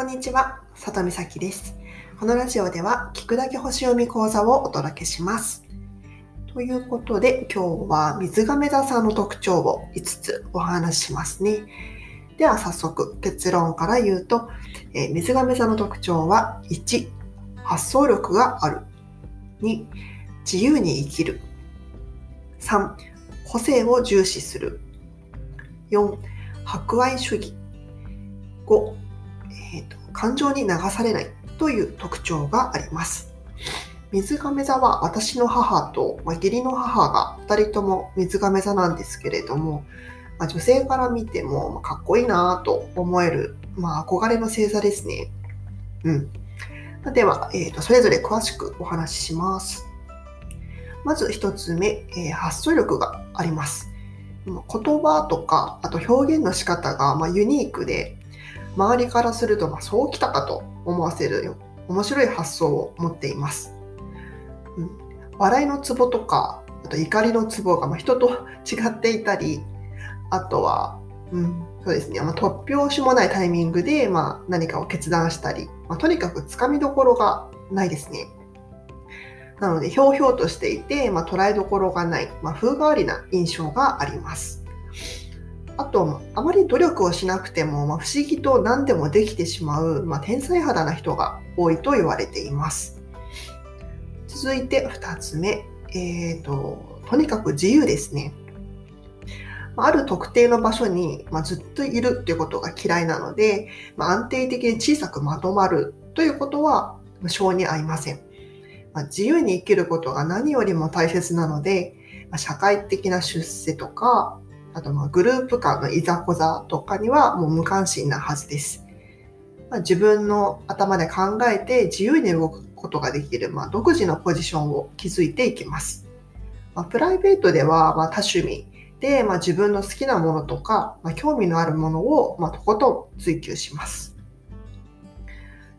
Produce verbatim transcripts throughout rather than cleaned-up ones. こんにちは、里美咲です。このラジオでは聞くだけ星読み講座をお届けします。ということで、今日は水亀座さんの特徴をいつつお話ししますね。では早速結論から言うと、えー、水亀座の特徴は、いち発想力がある、に自由に生きる、さん個性を重視する、よん博愛主義、ごえーと、感情に流されないという特徴があります。水亀座は私の母と、まあ、義理の母がふたりとも水亀座なんですけれども、まあ、女性から見ても、まあ、かっこいいなと思える、まあ、憧れの星座ですね、うん、では、えーと、それぞれ詳しくお話しします。まずひとつめ、えー、発想力があります。言葉とか、あと表現の仕方が、まあ、ユニークで、周りからすると、まあ、そうきたかと思わせる面白い発想を持っています、うん、笑いのツボとか、あと怒りのツボが、まあ、人と違っていたり、あとは、うん、そうですね、まあ、突拍子もないタイミングで、まあ、何かを決断したり、まあ、とにかくつかみどころがないですね。なのでひょうひょうとしていて、まあ、捉えどころがない、まあ、風変わりな印象があります。あと、あまり努力をしなくても、まあ、不思議と何でもできてしまう、まあ、天才肌な人が多いと言われています。続いてふたつめ、えーと、とにかく自由ですね。ある特定の場所に、まあ、ずっといるということが嫌いなので、まあ、安定的に小さくまとまるということは性に合いません。まあ、自由に生きることが何よりも大切なので、まあ、社会的な出世とか、あとまあグループ間のいざこざとかにはもう無関心なはずです、まあ、自分の頭で考えて自由に動くことができる、まあ、独自のポジションを築いていきます、まあ、プライベートではまあ多趣味で、まあ、自分の好きなものとか、まあ、興味のあるものをまあとことん追求します。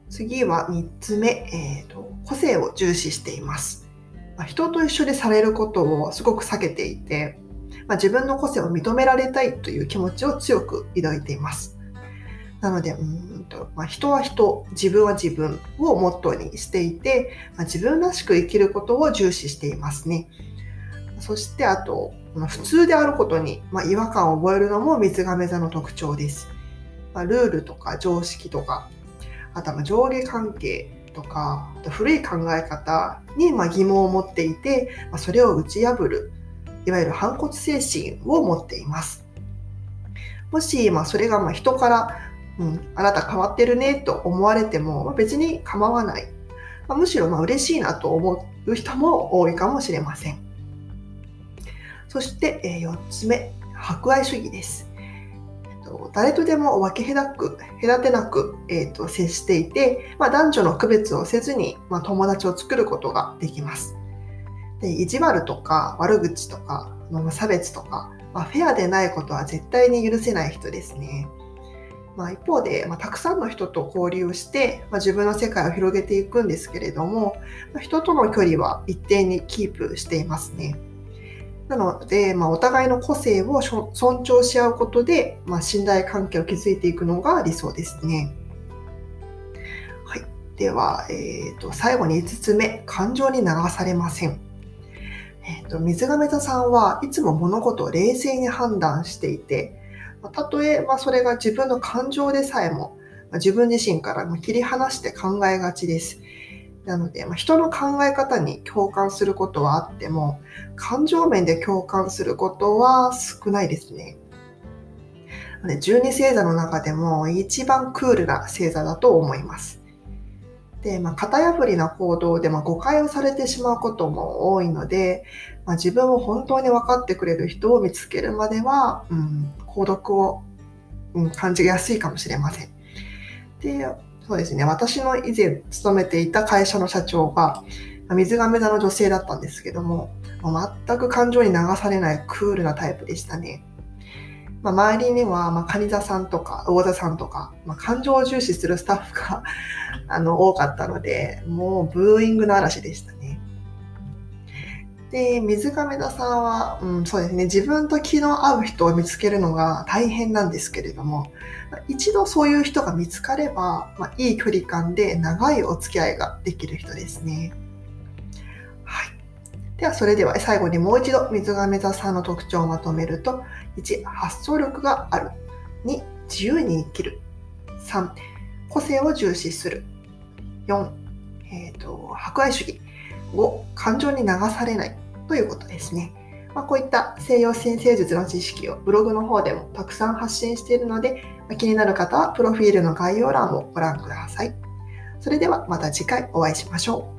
次はみっつめ、えーと、個性を重視しています、まあ、人と一緒にされることをすごく避けていて、まあ、自分の個性を認められたいという気持ちを強く抱いています。なので、うんと、まあ、人は人、自分は自分をモットーにしていて、まあ、自分らしく生きることを重視していますね。そしてあと、まあ、普通であることに、まあ、違和感を覚えるのも水亀座の特徴です。まあ、ルールとか常識とか、あとは上下関係とか、あと古い考え方にまあ疑問を持っていて、まあ、それを打ち破る、いわゆる反骨精神を持っています。もし、まあ、それがまあ人から、うん、あなた変わってるねと思われても、まあ、別に構わない、まあ、むしろまあ嬉しいなと思う人も多いかもしれません。そして、えー、よっつめ、博愛主義です、えっと、誰とでも分け隔く隔てなく、えー、と接していて、まあ、男女の区別をせずに、まあ、友達を作ることができます。で、意地悪とか悪口とか差別とか、まあ、フェアでないことは絶対に許せない人ですね、まあ、一方で、まあ、たくさんの人と交流して、まあ、自分の世界を広げていくんですけれども、まあ、人との距離は一定にキープしていますね。なので、まあ、お互いの個性を尊重し合うことで、まあ、信頼関係を築いていくのが理想ですね。はい、では、えーと、最後にいつつめ、感情に流されません。えー、と水亀座さんはいつも物事を冷静に判断していて、たとえばそれが自分の感情でさえも、自分自身から切り離して考えがちです。なので、人の考え方に共感することはあっても、感情面で共感することは少ないですね。じゅうに星座の中でも一番クールな星座だと思います。で、まあ、型破りな行動で、まあ、誤解をされてしまうことも多いので、まあ、自分を本当に分かってくれる人を見つけるまでは、うん、孤独を、うん、感じやすいかもしれません。で、そうですね、私の以前勤めていた会社の社長が、まあ、水亀座の女性だったんですけども、まあ、全く感情に流されないクールなタイプでしたね。まあ、周りには、まあ、蟹座さんとか魚座さんとか、まあ、感情を重視するスタッフがあの多かったので、もうブーイングの嵐でしたね。で、水亀田さんは、うん、そうですね、自分と気の合う人を見つけるのが大変なんですけれども、一度そういう人が見つかれば、まあ、いい距離感で長いお付き合いができる人ですね。はい。では、それでは最後にもう一度水亀座さんの特徴をまとめると、いち、発想力がある。に、自由に生きる。さん、個性を重視する。よん、えーと、博愛主義。ご、感情に流されないということですね。まあ、こういった西洋占星術の知識をブログの方でもたくさん発信しているので、気になる方はプロフィールの概要欄をご覧ください。それではまた次回お会いしましょう。